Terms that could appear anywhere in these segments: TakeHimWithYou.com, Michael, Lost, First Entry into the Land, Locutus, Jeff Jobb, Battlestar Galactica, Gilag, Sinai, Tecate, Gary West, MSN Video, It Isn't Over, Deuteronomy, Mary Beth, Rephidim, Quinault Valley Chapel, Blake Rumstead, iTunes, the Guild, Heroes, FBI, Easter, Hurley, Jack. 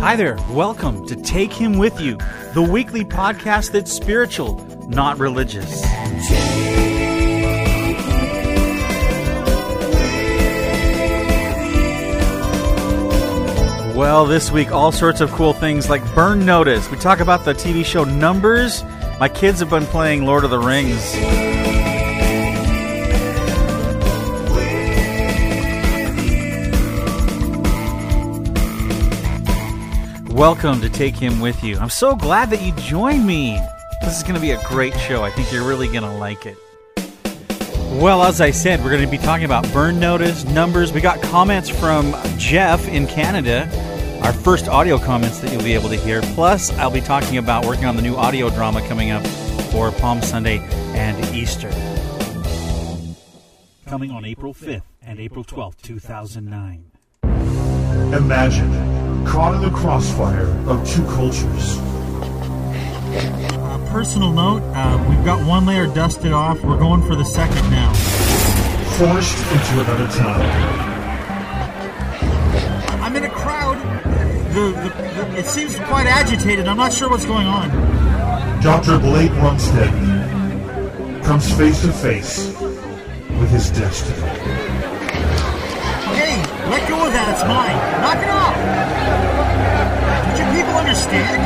Hi there, welcome to Take Him With You, the weekly podcast that's spiritual, not religious. Well, this week, all sorts of cool things like Burn Notice. We talk about the TV show Numbers. My kids have been playing Lord of the Rings. Welcome to Take Him With You. I'm so glad that you joined me. This is going to be a great show. I think you're really going to like it. Well, as I said, we're going to be talking about Burn Notice, Numbers. We got comments from Jeff in Canada, our first audio comments that you'll be able to hear. Plus, I'll be talking about working on the new audio drama coming up for Palm Sunday and Easter. Coming on April 5th and April 12th, 2009. Imagine caught in the crossfire of two cultures. Personal note, we've got one layer dusted off. We're going for the second now. Forced into another time. I'm in a crowd. It seems quite agitated. I'm not sure what's going on. Dr. Blake Rumstead comes face to face with his destiny. Hey, let go of that. It's mine. Knock it off. People understand?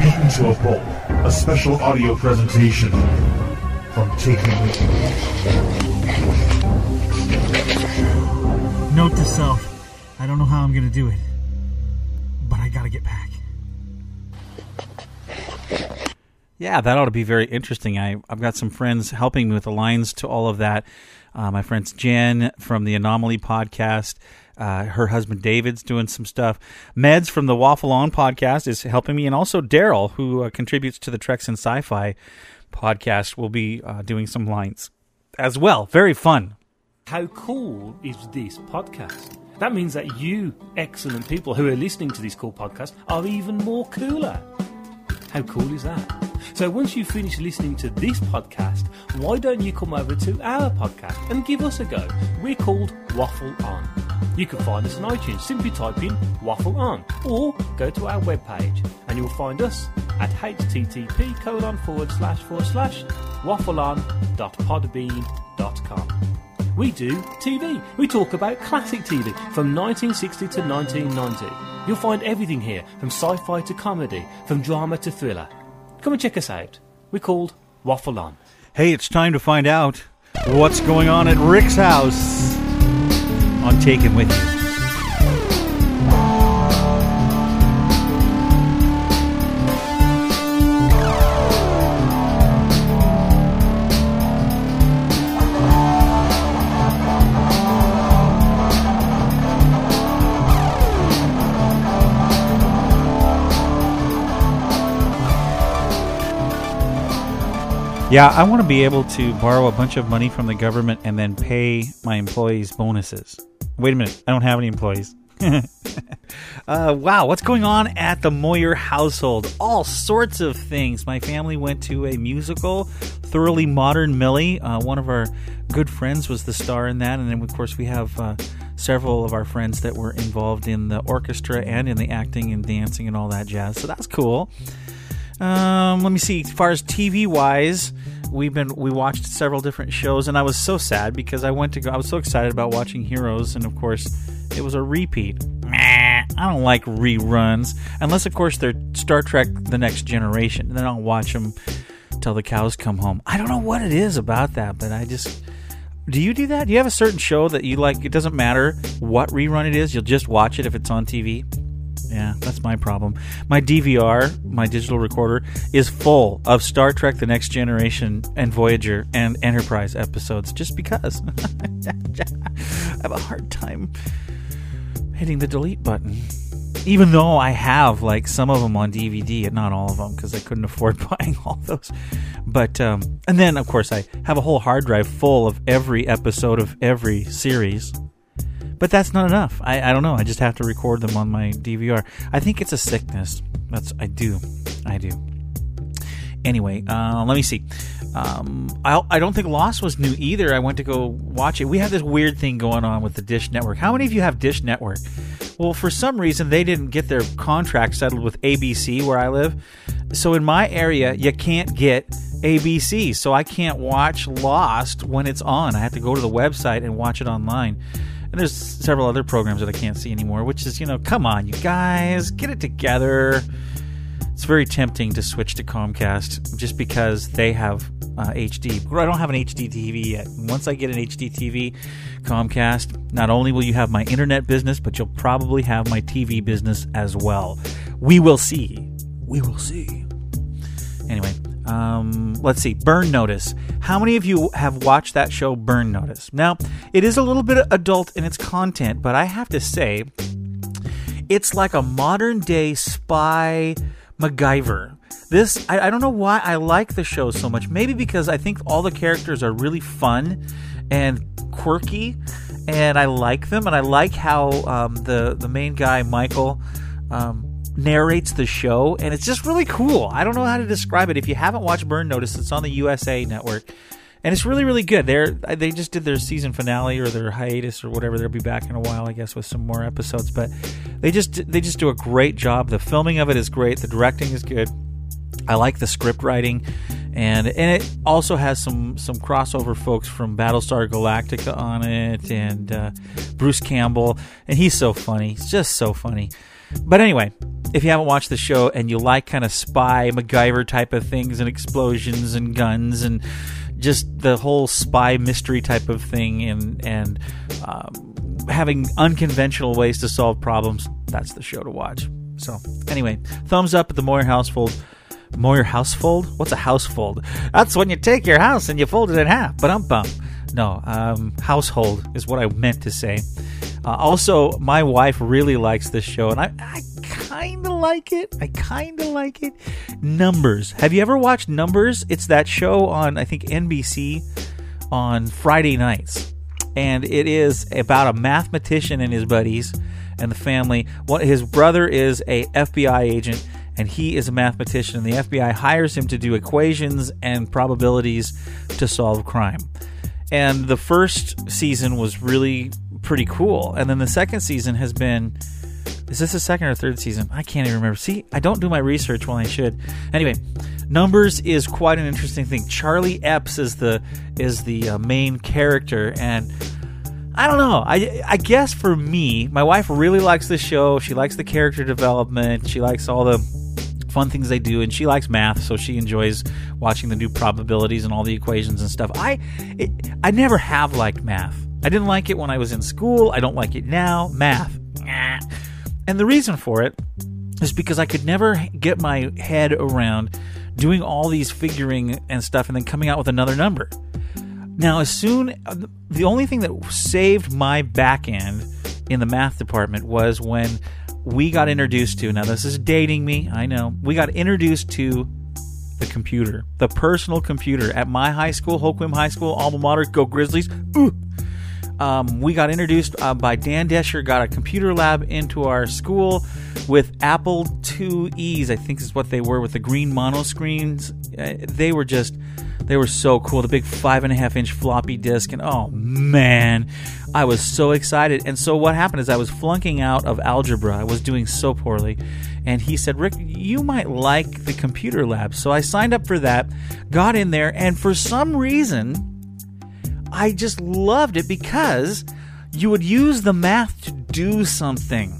Beaten to a Pulp, a special audio presentation from Take Him With You. Note to self, I don't know how I'm going to do it, but I got to get back. Yeah, that ought to be very interesting. I've got some friends helping me with the lines to all of that. My friends Jen from the Anomaly Podcast. Her husband David's doing some stuff. Meds from the Waffle On podcast is helping me. And also Darrell, who contributes to the Treks and Sci-Fi podcast, will be doing some lines as well. Very fun. How cool is this podcast? That means that you, excellent people who are listening to this cool podcast, are even more cooler. How cool is that? So once you finish listening to this podcast, why don't you come over to our podcast and give us a go? We're called Waffle On. You can find us on iTunes. Simply type in Waffle On or go to our webpage and you'll find us at http://waffleon.podbean.com. We do TV. We talk about classic TV from 1960 to 1990. You'll find everything here, from sci-fi to comedy, from drama to thriller. Come and check us out. We're called Waffle On. Hey, it's time to find out what's going on at Rick's house on Take Him With You. Yeah, I want to be able to borrow a bunch of money from the government and then pay my employees bonuses. Wait a minute, I don't have any employees. Wow, what's going on at the Moyer household? All sorts of things. My family went to a musical, Thoroughly Modern Millie. One of our good friends was the star in that. And then, of course, we have several of our friends that were involved in the orchestra and in the acting and dancing and all that jazz. So that's cool. Let me see. As far as TV wise, we watched several different shows, and I was so sad because I was so excited about watching Heroes, and of course, it was a repeat. I don't like reruns unless, of course, they're Star Trek: The Next Generation, and then I'll watch them till the cows come home. I don't know what it is about that, but I just. Do you do that? Do you have a certain show that you like? It doesn't matter what rerun it is; you'll just watch it if it's on TV. Yeah, that's my problem. My DVR, my digital recorder, is full of Star Trek: The Next Generation and Voyager and Enterprise episodes just because. I have a hard time hitting the delete button. Even though I have like some of them on DVD, and not all of them because I couldn't afford buying all those. But and then, of course, I have a whole hard drive full of every episode of every series. But that's not enough. I don't know. I just have to record them on my DVR. I think it's a sickness. I do. Anyway, let me see. I don't think Lost was new either. I went to go watch it. We have this weird thing going on with the Dish Network. How many of you have Dish Network? Well, for some reason, they didn't get their contract settled with ABC where I live. So in my area, you can't get ABC. So I can't watch Lost when it's on. I have to go to the website and watch it online. And there's several other programs that I can't see anymore, which is, you know, come on, you guys, get it together. It's very tempting to switch to Comcast just because they have HD. I don't have an HD TV yet. Once I get an HD TV, Comcast, not only will you have my internet business, but you'll probably have my TV business as well. We will see. We will see. Anyway, let's see. Burn Notice. How many of you have watched that show, Burn Notice? Now, it is a little bit adult in its content, but I have to say, it's like a modern-day spy MacGyver. This, I don't know why I like the show so much. Maybe because I think all the characters are really fun and quirky, and I like them, and I like how the main guy, Michael, narrates the show, and it's just really cool. I don't know how to describe it. If you haven't watched Burn Notice, it's on the USA Network, and it's really, really good. They just did their season finale or their hiatus or whatever. They'll be back in a while, I guess, with some more episodes. But they just do a great job. The filming of it is great. The directing is good. I like the script writing. And it also has some crossover folks from Battlestar Galactica on it, and Bruce Campbell. And he's so funny. He's just so funny. But anyway, if you haven't watched the show and you like kind of spy, MacGyver type of things and explosions and guns and just the whole spy mystery type of thing and having unconventional ways to solve problems, that's the show to watch. So anyway, thumbs up at the Moyer Housefold. Moyer Housefold? What's a housefold? That's when you take your house and you fold it in half. Ba-dum-bum. No, household is what I meant to say. Also, my wife really likes this show, and I kind of like it. Numbers. Have you ever watched Numbers? It's that show on, I think, NBC on Friday nights. And it is about a mathematician and his buddies and the family. His brother is a FBI agent, and he is a mathematician. And the FBI hires him to do equations and probabilities to solve crime. And the first season was really pretty cool. And then the second season has been... Is this the second or third season? I can't even remember. See, I don't do my research when I should. Anyway, Numbers is quite an interesting thing. Charlie Epps is the main character, and I don't know. I guess for me, my wife really likes the show. She likes the character development. She likes all the fun things they do, and she likes math, so she enjoys watching the new probabilities and all the equations and stuff. I never have liked math. I didn't like it when I was in school. I don't like it now. Math. Nah. And the reason for it is because I could never get my head around doing all these figuring and stuff and then coming out with another number. Now, the only thing that saved my back end in the math department was when we got introduced to, now this is dating me, I know, we got introduced to the computer, the personal computer at my high school, Holquim High School, alma mater, go Grizzlies, ooh. We got introduced by Dan Descher, got a computer lab into our school with Apple IIes, I think is what they were, with the green mono screens. They were so cool. The big 5.5-inch floppy disk. And oh, man, I was so excited. And so what happened is I was flunking out of algebra. I was doing so poorly. And he said, Rick, you might like the computer lab. So I signed up for that, got in there, and for some reason... I just loved it because you would use the math to do something.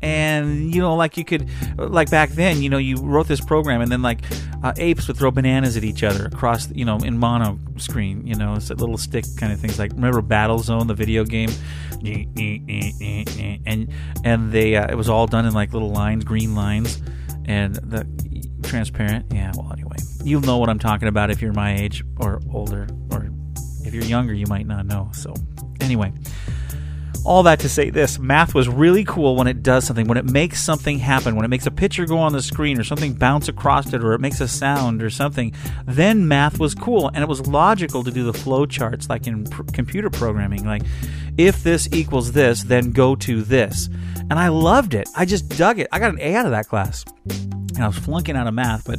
And, you know, like you could, like back then, you know, you wrote this program and then like apes would throw bananas at each other across, you know, in mono screen, you know, it's that little stick kind of things. Like, remember Battlezone, the video game? And they, it was all done in like little lines, green lines. And the transparent, yeah, well, anyway. You'll know what I'm talking about if you're my age or older, or if you're younger, you might not know. So anyway, all that to say this, math was really cool when it does something, when it makes something happen, when it makes a picture go on the screen or something bounce across it or it makes a sound or something, then math was cool. And it was logical to do the flow charts like in computer programming, like if this equals this, then go to this. And I loved it. I just dug it. I got an A out of that class. And I was flunking out of math, but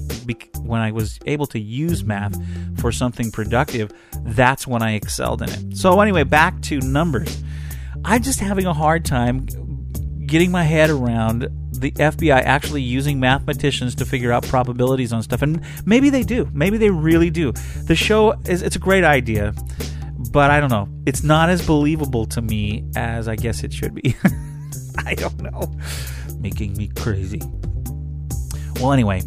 when I was able to use math for something productive, that's when I excelled in it. So anyway, back to Numbers. I'm just having a hard time getting my head around the FBI actually using mathematicians to figure out probabilities on stuff. And maybe they do. Maybe they really do. The show is, it's a great idea, but I don't know. It's not as believable to me as I guess it should be. I don't know. Making me crazy. Well, anyway,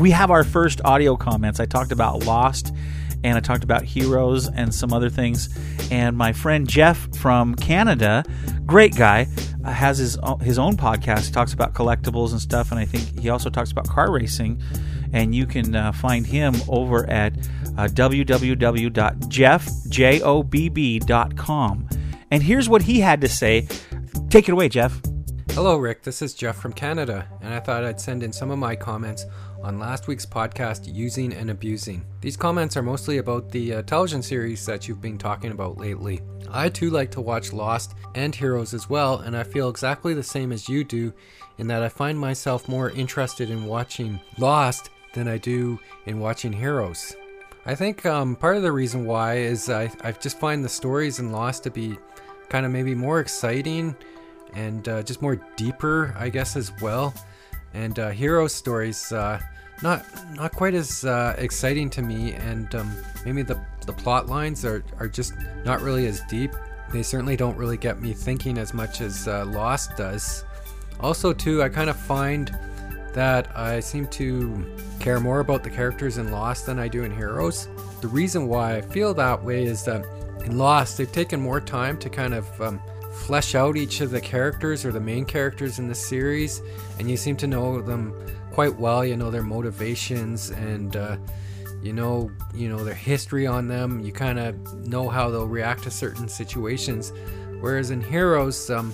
we have our first audio comments. I talked about Lost, and I talked about Heroes and some other things. And my friend Jeff from Canada, great guy, has his own podcast. He talks about collectibles and stuff, and I think he also talks about car racing. And you can find him over at www.jeffjobb.com. And here's what he had to say. Take it away, Jeff. Hello, Rick. This is Jeff from Canada, and I thought I'd send in some of my comments on last week's podcast, Using and Abusing. These comments are mostly about the television series that you've been talking about lately. I too like to watch Lost and Heroes as well, and I feel exactly the same as you do in that I find myself more interested in watching Lost than I do in watching Heroes. I think part of the reason why is I just find the stories in Lost to be kind of maybe more exciting and just more deeper, I guess, as well. And hero stories, not quite as exciting to me, and maybe the plot lines are just not really as deep. They certainly don't really get me thinking as much as Lost does. Also, too, I kind of find that I seem to care more about the characters in Lost than I do in Heroes. The reason why I feel that way is that in Lost, they've taken more time to kind of flesh out each of the characters or the main characters in the series, and you seem to know them quite well. You know their motivations, and you know their history on them. You kind of know how they'll react to certain situations. Whereas in Heroes, you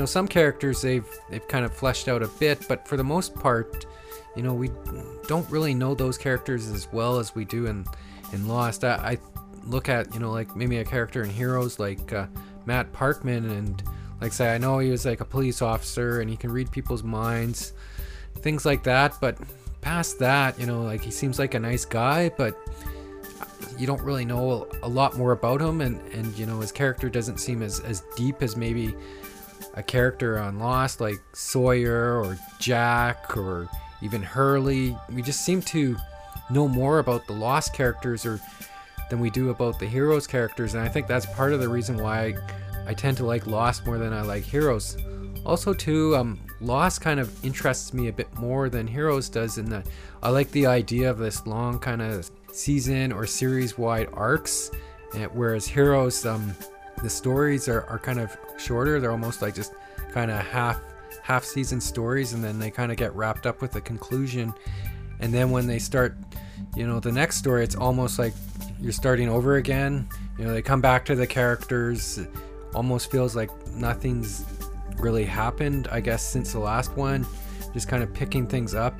know, some characters they've kind of fleshed out a bit, but for the most part, you know, we don't really know those characters as well as we do in Lost. I look at, you know, like maybe a character in Heroes like Matt Parkman, and like say I know he was like a police officer and he can read people's minds, things like that, but past that, you know, like he seems like a nice guy, but you don't really know a lot more about him, and you know, his character doesn't seem as deep as maybe a character on Lost like Sawyer or Jack or even Hurley. We just seem to know more about the Lost characters or than we do about the Heroes characters, and I think that's part of the reason why I tend to like Lost more than I like Heroes. Also too, Lost kind of interests me a bit more than Heroes does, in that I like the idea of this long kind of season or series-wide arcs, whereas Heroes, the stories are kind of shorter. They're almost like just kind of half season stories, and then they kind of get wrapped up with a conclusion, and then when they start, you know, the next story, it's almost like you're starting over again. You know, they come back to the characters. It almost feels like nothing's really happened, I guess, since the last one. Just kind of picking things up.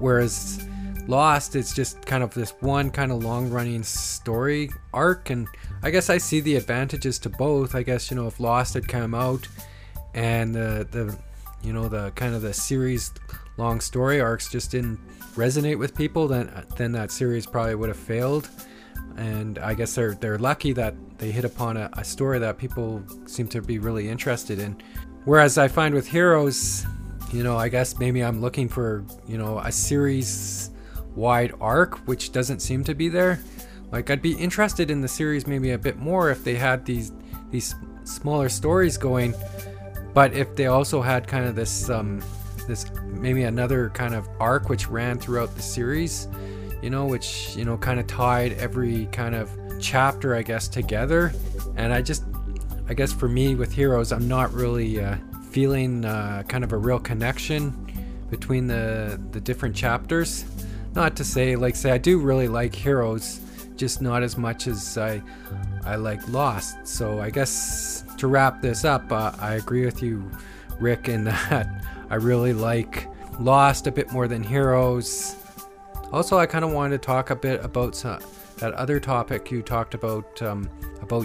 Whereas Lost, it's just kind of this one kind of long-running story arc. And I guess I see the advantages to both. I guess, you know, if Lost had come out and the you know, the kind of the series long story arcs just didn't resonate with people, then that series probably would have failed. And I guess they're lucky that they hit upon a story that people seem to be really interested in. Whereas I find with Heroes, you know, I guess maybe I'm looking for, you know, a series wide arc, which doesn't seem to be there. Like, I'd be interested in the series maybe a bit more if they had these smaller stories going, but if they also had kind of this maybe another kind of arc which ran throughout the series, you know, which, you know, kind of tied every kind of chapter, I guess, together. And I guess for me with Heroes, I'm not really feeling kind of a real connection between the different chapters. Not to say, like, say I do really like Heroes, just not as much as I like Lost. So I guess to wrap this up, I agree with you, Rick, in that I really like Lost a bit more than Heroes. Also, I kind of wanted to talk a bit about that other topic you talked about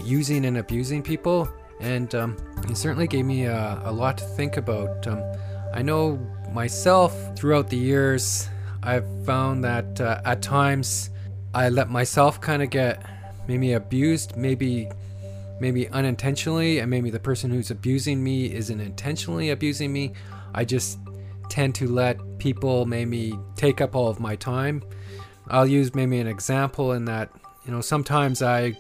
using and abusing people, and it certainly gave me a lot to think about. I know myself throughout the years, I've found that at times I let myself kind of get maybe abused, maybe maybe unintentionally, and maybe the person who's abusing me isn't intentionally abusing me. I just tend to let people maybe take up all of my time. I'll use maybe an example in that, you know, sometimes I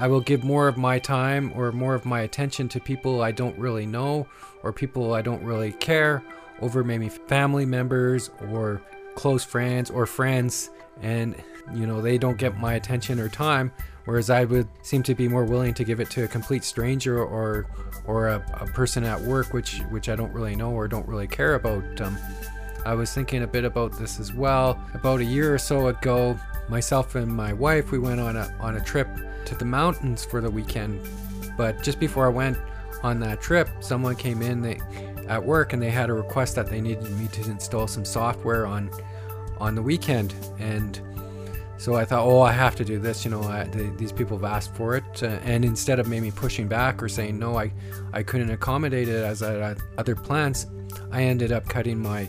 will give more of my time or more of my attention to people I don't really know or people I don't really care over maybe family members or close friends or friends, and you know, they don't get my attention or time, whereas I would seem to be more willing to give it to a complete stranger or a person at work which I don't really know or don't really care about. I was thinking a bit about this as well. About a year or so ago, myself and my wife, we went on a trip to the mountains for the weekend. But just before I went on that trip, someone came in at work and they had a request that they needed me to install some software on the weekend. And so I thought, I have to do this. You know, these people have asked for it. And instead of maybe pushing back or saying, no, I couldn't accommodate it as I had other plans, I ended up cutting my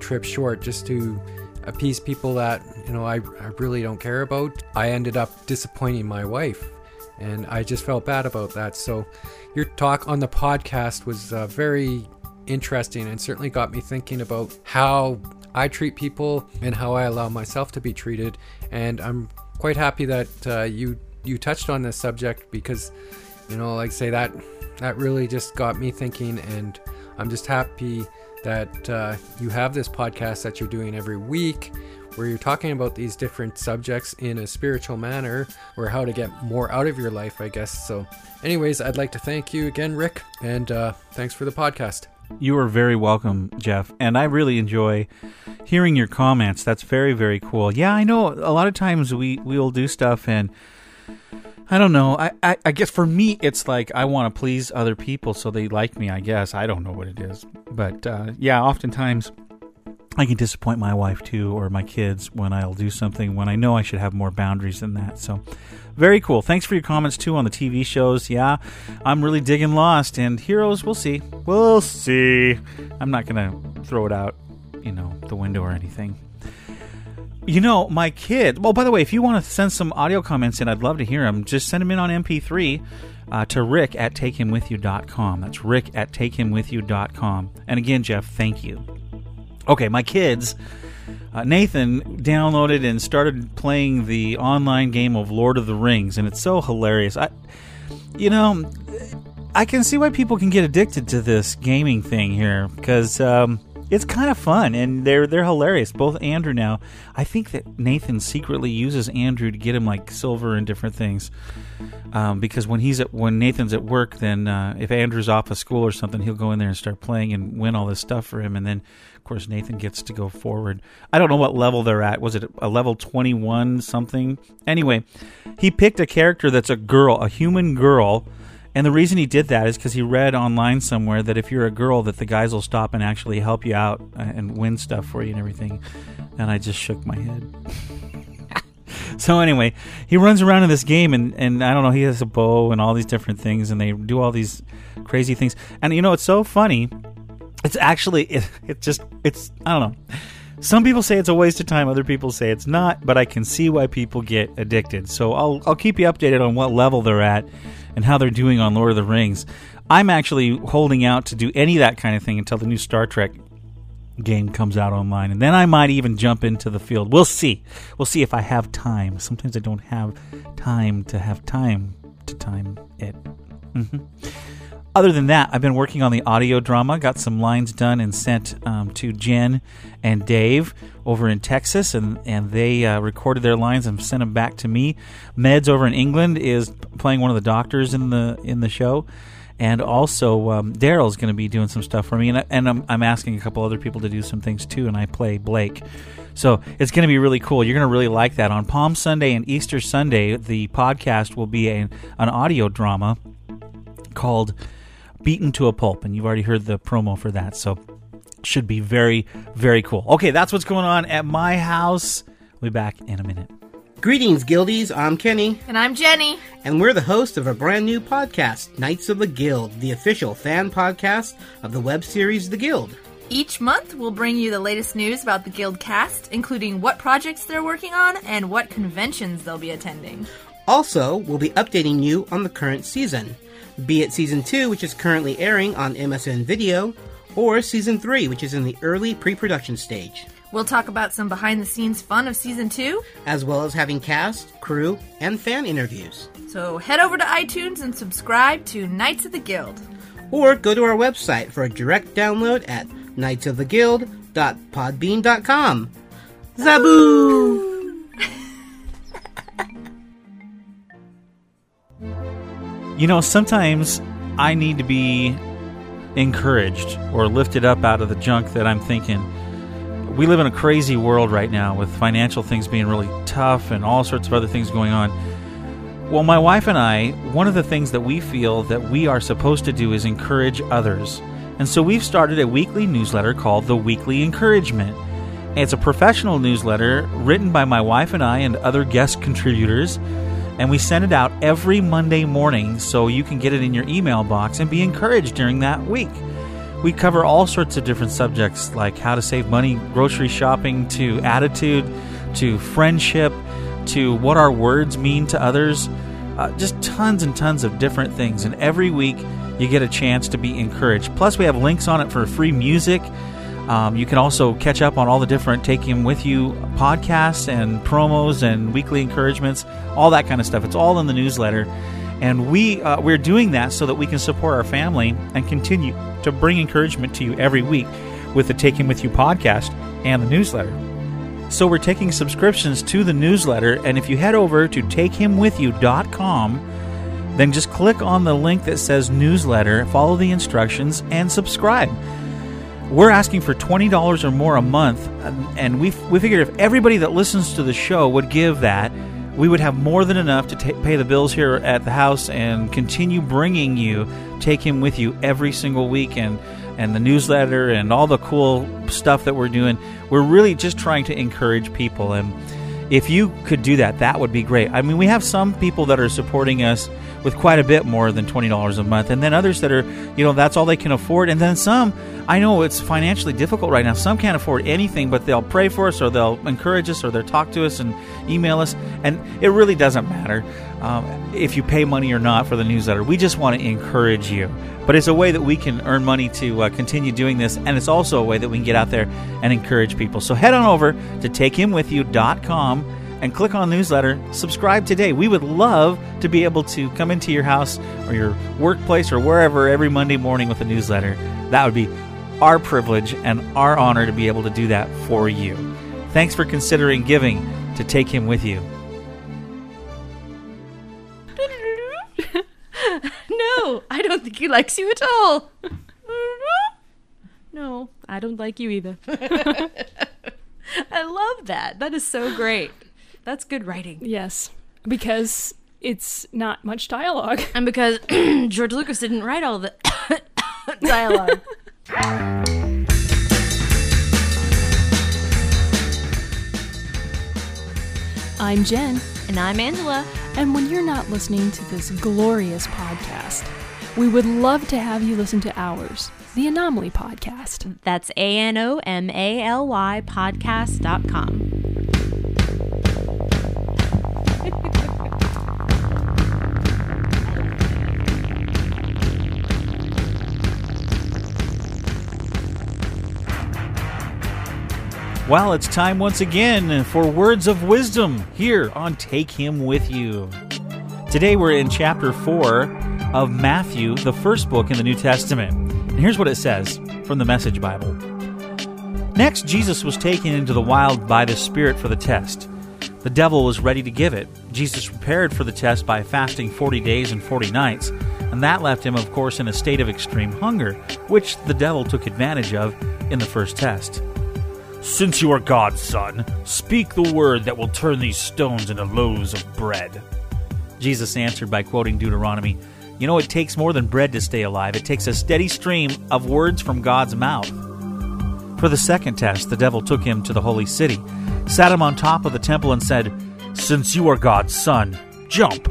trip short just to appease people that, you know, I really don't care about. I ended up disappointing my wife, and I just felt bad about that. So your talk on the podcast was very interesting and certainly got me thinking about how I treat people and how I allow myself to be treated. And I'm quite happy that you touched on this subject, because, you know, like I say, that really just got me thinking, and I'm just happy that you have this podcast that you're doing every week, where you're talking about these different subjects in a spiritual manner, or how to get more out of your life, I guess. So anyways, I'd like to thank you again, Rick, and thanks for the podcast. You are very welcome, Jeff, and I really enjoy hearing your comments. That's very, very cool. Yeah, I know a lot of times we'll do stuff, and I don't know. I guess for me, it's like I want to please other people so they like me, I guess. I don't know what it is. But yeah, oftentimes I can disappoint my wife too, or my kids, when I'll do something when I know I should have more boundaries than that. So very cool. Thanks for your comments too on the TV shows. Yeah, I'm really digging Lost and Heroes. We'll see. We'll see. I'm not going to throw it out, you know, the window or anything. You know, my kid... Well, by the way, if you want to send some audio comments in, I'd love to hear them. Just send them in on MP3 to Rick at TakeHimWithYou.com. That's Rick at TakeHimWithYou.com. And again, Jeff, thank you. Okay, my kids... Nathan downloaded and started playing the online game of Lord of the Rings, and it's so hilarious. I can see why people can get addicted to this gaming thing here, because... it's kind of fun, and they're hilarious. Both Andrew now, I think that Nathan secretly uses Andrew to get him like silver and different things. Because when Nathan's at work, then if Andrew's off of school or something, he'll go in there and start playing and win all this stuff for him. And then, of course, Nathan gets to go forward. I don't know what level they're at. Was it a level 21 something? Anyway, he picked a character that's a girl, a human girl. And the reason he did that is because he read online somewhere that if you're a girl, that the guys will stop and actually help you out and win stuff for you and everything. And I just shook my head. So anyway, he runs around in this game, and I don't know, he has a bow and all these different things, and they do all these crazy things. And, you know, it's so funny. It's actually, it's I don't know. Some people say it's a waste of time. Other people say it's not. But I can see why people get addicted. So I'll keep you updated on what level they're at and how they're doing on Lord of the Rings. I'm actually holding out to do any of that kind of thing until the new Star Trek game comes out online. And then I might even jump into the field. We'll see. We'll see if I have time. Sometimes I don't have time to time it. Mm-hmm. Other than that, I've been working on the audio drama, got some lines done and sent to Jen and Dave over in Texas, and they recorded their lines and sent them back to me. Meds over in England is playing one of the doctors in the show, and also Darrell's going to be doing some stuff for me, and I'm asking a couple other people to do some things too, and I play Blake. So it's going to be really cool. You're going to really like that. On Palm Sunday and Easter Sunday, the podcast will be an audio drama called Beaten to a Pulp, and you've already heard the promo for that, so should be very, very cool. Okay, that's what's going on at my house. We'll be back in a minute. Greetings, Guildies. I'm Kenny. And I'm Jenny. And we're the hosts of a brand new podcast, Knights of the Guild, the official fan podcast of the web series The Guild. Each month, we'll bring you the latest news about the Guild cast, including what projects they're working on and what conventions they'll be attending. Also, we'll be updating you on the current season, be it Season 2, which is currently airing on MSN Video, or Season 3, which is in the early pre-production stage. We'll talk about some behind-the-scenes fun of Season 2, as well as having cast, crew, and fan interviews. So head over to iTunes and subscribe to Knights of the Guild. Or go to our website for a direct download at knightsoftheguild.podbean.com. Zaboo! You know, sometimes I need to be encouraged or lifted up out of the junk that I'm thinking. We live in a crazy world right now with financial things being really tough and all sorts of other things going on. Well, my wife and I, one of the things that we feel that we are supposed to do is encourage others. And so we've started a weekly newsletter called The Weekly Encouragement. It's a professional newsletter written by my wife and I and other guest contributors. And we send it out every Monday morning so you can get it in your email box and be encouraged during that week. We cover all sorts of different subjects like how to save money, grocery shopping, to attitude, to friendship, to what our words mean to others. Just tons and tons of different things. And every week you get a chance to be encouraged. Plus we have links on it for free music. You can also catch up on all the different Take Him With You podcasts and promos and weekly encouragements, all that kind of stuff. It's all in the newsletter. And we're doing that so that we can support our family and continue to bring encouragement to you every week with the Take Him With You podcast and the newsletter. So we're taking subscriptions to the newsletter, and if you head over to TakeHimWithYou.com, then just click on the link that says newsletter, follow the instructions, and subscribe. We're asking for $20 or more a month, and we figured if everybody that listens to the show would give that, we would have more than enough to pay the bills here at the house and continue bringing you Take Him With You every single week and the newsletter and all the cool stuff that we're doing. We're really just trying to encourage people, and if you could do that, that would be great. I mean, we have some people that are supporting us with quite a bit more than $20 a month, and then others that are, you know, that's all they can afford. And then some, I know it's financially difficult right now. Some can't afford anything, but they'll pray for us or they'll encourage us or they'll talk to us and email us. And it really doesn't matter if you pay money or not for the newsletter. We just want to encourage you. But it's a way that we can earn money to continue doing this, and it's also a way that we can get out there and encourage people. So head on over to TakeHimWithYou.com and click on newsletter, subscribe today. We would love to be able to come into your house or your workplace or wherever every Monday morning with a newsletter. That would be our privilege and our honor to be able to do that for you. Thanks for considering giving to Take Him With You. No, I don't think he likes you at all. No, I don't like you either. I love that. That is so great. That's good writing. Yes, because it's not much dialogue. And because George Lucas didn't write all the dialogue. I'm Jen. And I'm Angela. And when you're not listening to this glorious podcast, we would love to have you listen to ours, the Anomaly Podcast. That's ANOMALY podcast.com. Well, it's time once again for Words of Wisdom here on Take Him With You. Today we're in Chapter 4 of Matthew, the first book in the New Testament. And here's what it says from the Message Bible. Next, Jesus was taken into the wild by the Spirit for the test. The devil was ready to give it. Jesus prepared for the test by fasting 40 days and 40 nights. And that left him, of course, in a state of extreme hunger, which the devil took advantage of in the first test. Since you are God's son, speak the word that will turn these stones into loaves of bread. Jesus answered by quoting Deuteronomy, "You know, it takes more than bread to stay alive. It takes a steady stream of words from God's mouth." For the second test, the devil took him to the holy city, sat him on top of the temple and said, "Since you are God's son, jump."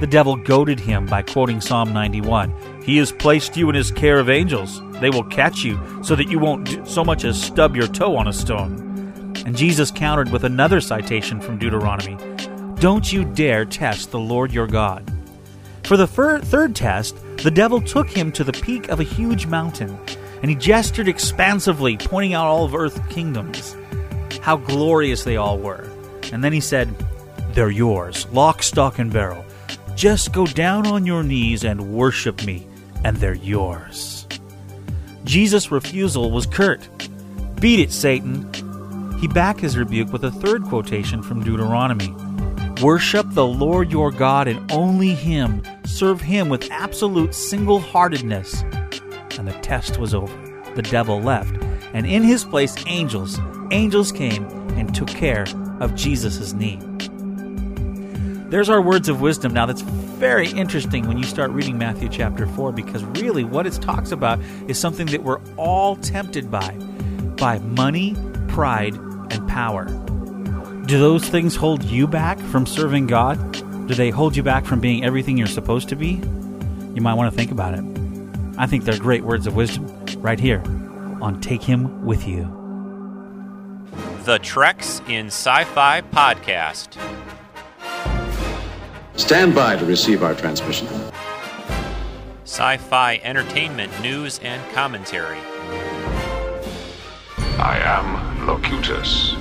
The devil goaded him by quoting Psalm 91, "He has placed you in his care of angels. They will catch you so that you won't so much as stub your toe on a stone." And Jesus countered with another citation from Deuteronomy, Don't you dare test the Lord your God. For the third test, the devil took him to the peak of a huge mountain, and he gestured expansively, pointing out all of earth's kingdoms, how glorious they all were. And then he said, "They're yours, lock, stock, and barrel. Just go down on your knees and worship me, and they're yours." Jesus' refusal was curt. "Beat it, Satan." He backed his rebuke with a third quotation from Deuteronomy. "Worship the Lord your God and only Him. Serve Him with absolute single-heartedness." And the test was over. The devil left, and in his place angels. Angels came and took care of Jesus' need. There's our words of wisdom. Now, that's very interesting when you start reading Matthew chapter 4, because really what it talks about is something that we're all tempted by money, pride, and power. Do those things hold you back from serving God? Do they hold you back from being everything you're supposed to be? You might want to think about it. I think they're great words of wisdom right here on Take Him With You. The Treks in Sci-Fi Podcast. Stand by to receive our transmission. Sci-fi entertainment news and commentary. I am Locutus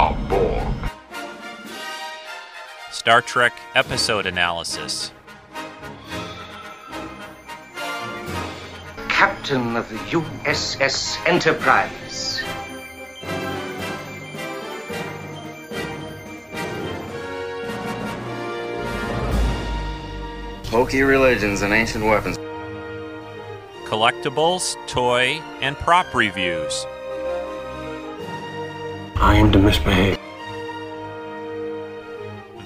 of Borg. Star Trek episode analysis. Captain of the USS Enterprise. Pokey religions and ancient weapons. Collectibles, toy, and prop reviews. I am to misbehave.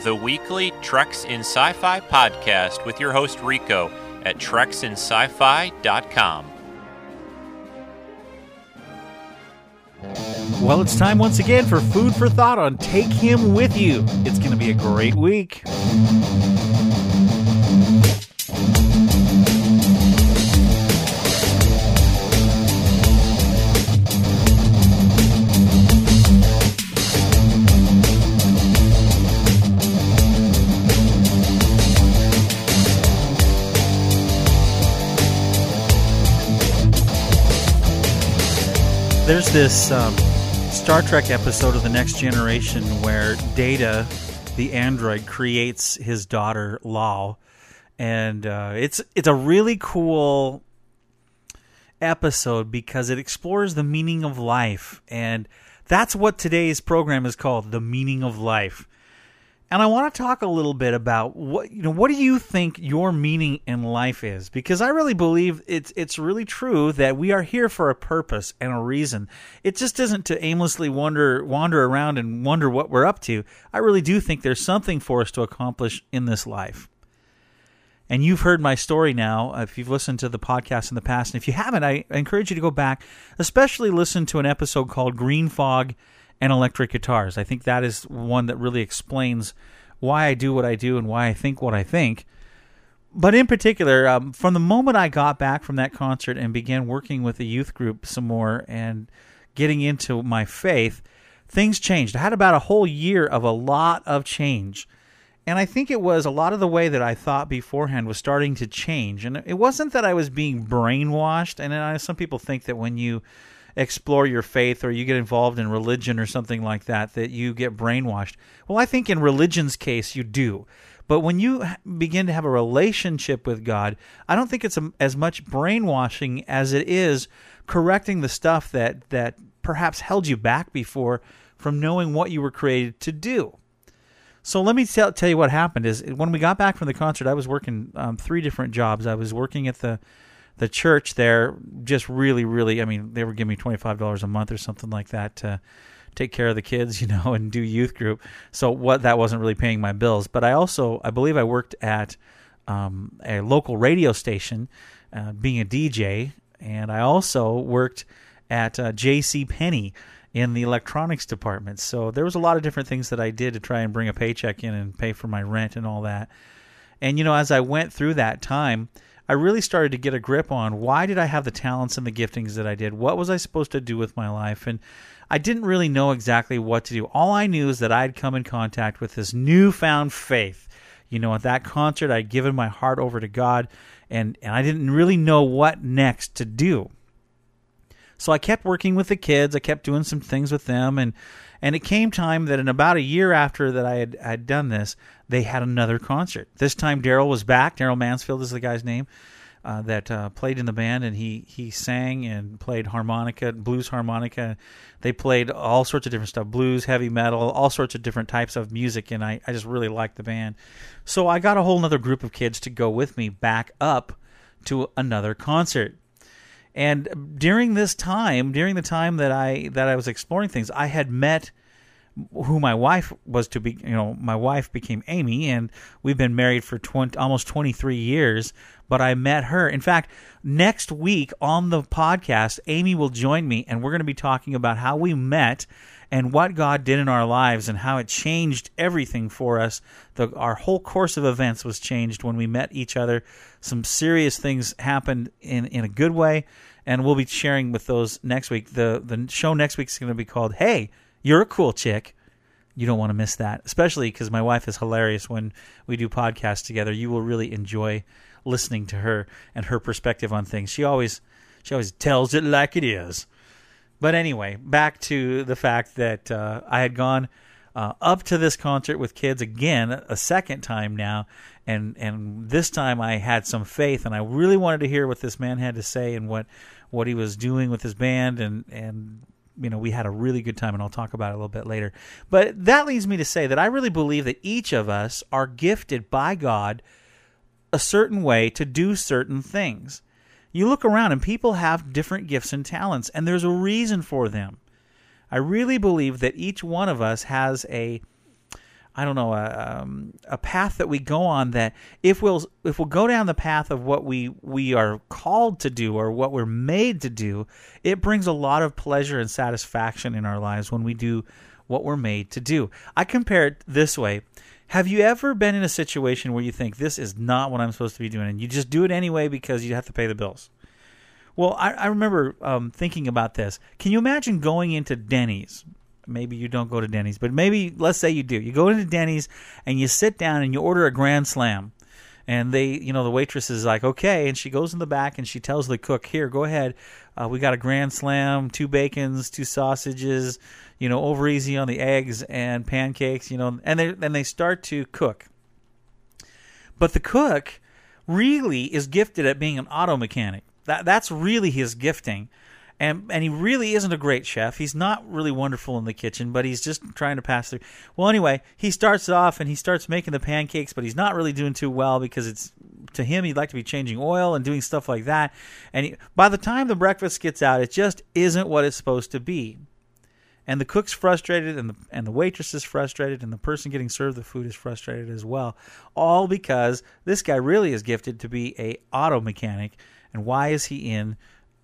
The weekly Treks in Sci-Fi podcast with your host Rico at treksinsci-fi.com. Well, it's time once again for Food for Thought on Take Him With You. It's going to be a great week. There's this Star Trek episode of The Next Generation where Data, the android, creates his daughter, Lal. And it's a really cool episode because it explores the meaning of life. And that's what today's program is called, The Meaning of Life. And I want to talk a little bit about what do you think your meaning in life is? Because I really believe it's really true that we are here for a purpose and a reason. It just isn't to aimlessly wander around and wonder what we're up to. I really do think there's something for us to accomplish in this life. And you've heard my story now, if you've listened to the podcast in the past. And if you haven't, I encourage you to go back, especially listen to an episode called Green Fog and Electric Guitars. I think that is one that really explains why I do what I do and why I think what I think. But in particular, from the moment I got back from that concert and began working with a youth group some more and getting into my faith, things changed. I had about a whole year of a lot of change. And I think it was a lot of the way that I thought beforehand was starting to change. And it wasn't that I was being brainwashed. And some people think that when you explore your faith or you get involved in religion or something like that, that you get brainwashed. Well, I think in religion's case, you do. But when you begin to have a relationship with God, I don't think it's as much brainwashing as it is correcting the stuff that perhaps held you back before from knowing what you were created to do. So let me tell you what happened is when we got back from the concert, I was working three different jobs. I was working at the church there, just really, really, they were giving me $25 a month or something like that to take care of the kids, and do youth group. So that wasn't really paying my bills. But I believe I worked at a local radio station being a DJ. And I also worked at JCPenney in the electronics department. So there was a lot of different things that I did to try and bring a paycheck in and pay for my rent and all that. And, as I went through that time, I I really started to get a grip on, why did I have the talents and the giftings that I did? What was I supposed to do with my life? And I didn't really know exactly what to do. All I knew is that I'd come in contact with this newfound faith. You know, at that concert, I'd given my heart over to God, and I didn't really know what next to do. So I kept working with the kids. I kept doing some things with them, and it came time that in about a year after that I had done this, they had another concert. This time, Darrell was back. Darrell Mansfield is the guy's name that played in the band, and he sang and played harmonica, blues harmonica. They played all sorts of different stuff, blues, heavy metal, all sorts of different types of music, and I just really liked the band. So I got a whole other group of kids to go with me back up to another concert. And during this time, during the time that I was exploring things, I had met who my wife was to be. You know, my wife became Amy, and we've been married for almost 23 years, but I met her. In fact, next week on the podcast, Amy will join me, and we're going to be talking about how we met and what God did in our lives and how it changed everything for us. Our whole course of events was changed when we met each other. Some serious things happened in a good way, and we'll be sharing with those next week. The show next week is going to be called, Hey, You're a Cool Chick. You don't want to miss that, especially because my wife is hilarious when we do podcasts together. You will really enjoy listening to her and her perspective on things. She always tells it like it is. But anyway, back to the fact that I had gone up to this concert with kids again, a second time now, and this time I had some faith, and I really wanted to hear what this man had to say and what he was doing with his band, and you know, we had a really good time, and I'll talk about it a little bit later. But that leads me to say that I really believe that each of us are gifted by God a certain way to do certain things. You look around, and people have different gifts and talents, and there's a reason for them. I really believe that each one of us has a path that we go on, that if we'll go down the path of what we are called to do or what we're made to do, it brings a lot of pleasure and satisfaction in our lives when we do what we're made to do. I compare it this way. Have you ever been in a situation where you think, this is not what I'm supposed to be doing, and you just do it anyway because you have to pay the bills? Well, I remember thinking about this. Can you imagine going into Denny's? Maybe you don't go to Denny's, but maybe, let's say you do. You go into Denny's, and you sit down, and you order a Grand Slam. And they, you know, the waitress is like, okay, and she goes in the back, and she tells the cook, here, go ahead, we got a Grand Slam, 2 bacons, 2 sausages, you know, over easy on the eggs and pancakes, you know, and they start to cook. But the cook really is gifted at being an auto mechanic. That's really his gifting. And he really isn't a great chef. He's not really wonderful in the kitchen, but he's just trying to pass through. Well, anyway, he starts off and he starts making the pancakes, but he's not really doing too well because it's, to him, he'd like to be changing oil and doing stuff like that. And by the time the breakfast gets out, it just isn't what it's supposed to be. And the cook's frustrated, and the waitress is frustrated, and the person getting served the food is frustrated as well. All because this guy really is gifted to be an auto mechanic. And why is he in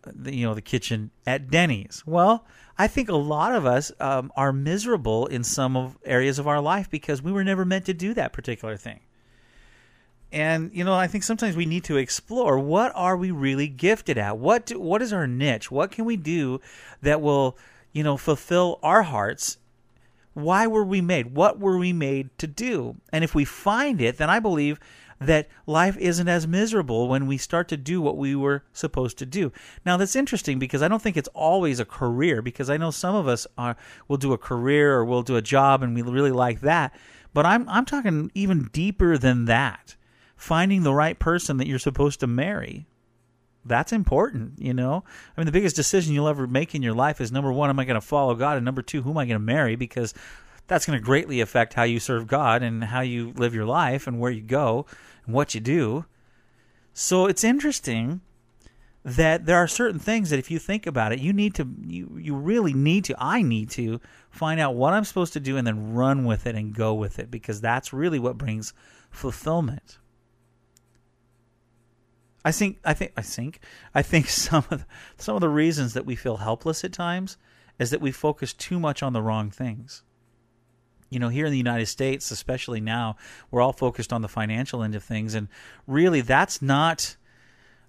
the kitchen at Denny's? Well, I think a lot of us are miserable in some areas of our life because we were never meant to do that particular thing. And, you know, I think sometimes we need to explore, what are we really gifted at? What is our niche? What can we do that will, you know, fulfill our hearts? Why were we made? What were we made to do? And if we find it, then I believe that life isn't as miserable when we start to do what we were supposed to do. Now, that's interesting because I don't think it's always a career, because I know some of us will do a career or we'll do a job and we really like that. But I'm talking even deeper than that. Finding the right person that you're supposed to marry. That's important, you know. I mean, the biggest decision you'll ever make in your life is, number one, am I going to follow God? And number two, who am I going to marry? Because that's going to greatly affect how you serve God and how you live your life and where you go and what you do. So it's interesting that there are certain things that if you think about it, I need to find out what I'm supposed to do and then run with it and go with it, because that's really what brings fulfillment. I think some of the reasons that we feel helpless at times is that we focus too much on the wrong things. You know, here in the United States, especially now, we're all focused on the financial end of things. And really, that's not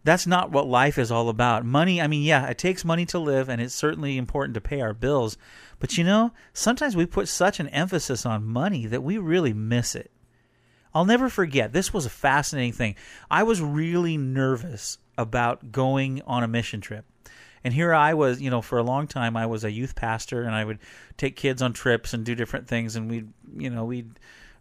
that's not what life is all about. Money, I mean, yeah, it takes money to live, and it's certainly important to pay our bills. But, you know, sometimes we put such an emphasis on money that we really miss it. I'll never forget. This was a fascinating thing. I was really nervous about going on a mission trip. And here I was, you know, for a long time, I was a youth pastor, and I would take kids on trips and do different things. And we'd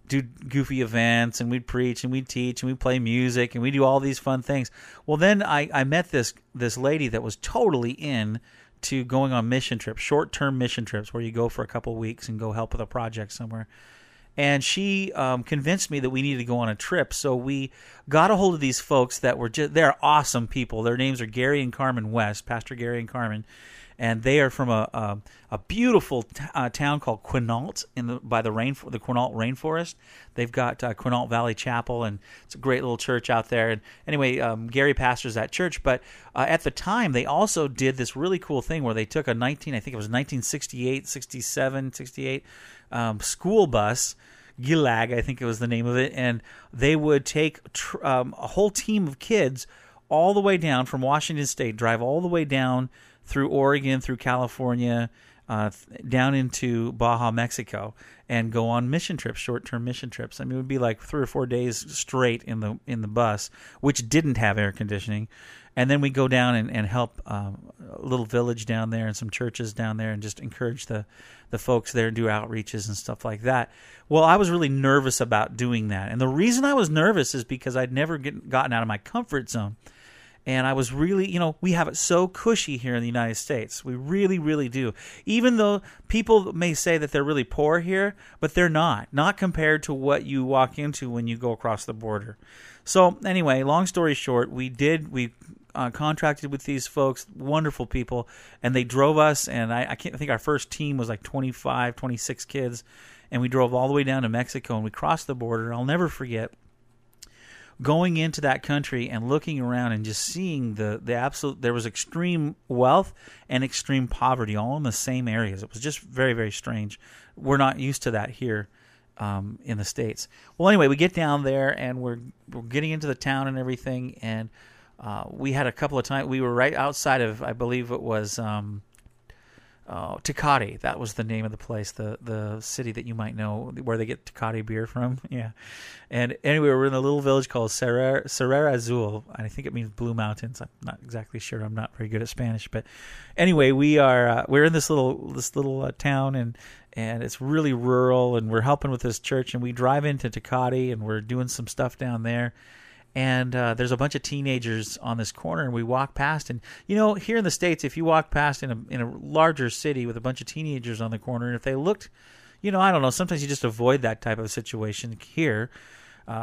do goofy events, and we'd preach, and we'd teach, and we'd play music, and we'd do all these fun things. Well, then I met this lady that was totally in to going on mission trips, short-term mission trips, where you go for a couple of weeks and go help with a project somewhere. And she convinced me that we needed to go on a trip. So we got a hold of these folks that were they're awesome people. Their names are Gary and Carmen West, Pastor Gary and Carmen. And they are from a beautiful town called Quinault by the Quinault Rainforest. They've got Quinault Valley Chapel, and it's a great little church out there. And anyway, Gary pastors that church. But at the time, they also did this really cool thing where they took a 1968 school bus, Gilag, I think it was the name of it, and they would take a whole team of kids all the way down from Washington State, drive all the way down through Oregon, through California, down into Baja, Mexico, and go on mission trips, short-term mission trips. I mean, it would be like 3 or 4 days straight in the bus, which didn't have air conditioning. And then we go down and help a little village down there and some churches down there and just encourage the folks there and do outreaches and stuff like that. Well, I was really nervous about doing that. And the reason I was nervous is because I'd never gotten out of my comfort zone. And I was really, you know, we have it so cushy here in the United States. We really, really do. Even though people may say that they're really poor here, but they're not. Not compared to what you walk into when you go across the border. So anyway, long story short, we contracted with these folks, wonderful people, and they drove us. And I think our first team was like 25, 26 kids. And we drove all the way down to Mexico, and we crossed the border. And I'll never forget going into that country and looking around and just seeing the absolute, there was extreme wealth and extreme poverty all in the same areas. It was just very, very strange. We're not used to that here in the States. Well, anyway, we get down there and we're getting into the town and everything. And we had a couple of times, we were right outside of, I believe it was Tecate. That was the name of the place, the city that you might know where they get Tecate beer from. Yeah. And anyway, we're in a little village called Serra Azul. I think it means Blue Mountains. I'm not exactly sure. I'm not very good at Spanish, but anyway, we're in this little town and it's really rural, and we're helping with this church, and we drive into Tecate and we're doing some stuff down there. And there's a bunch of teenagers on this corner, and we walk past. And, you know, here in the States, if you walk past in a larger city with a bunch of teenagers on the corner, and if they looked, you know, I don't know, sometimes you just avoid that type of situation here.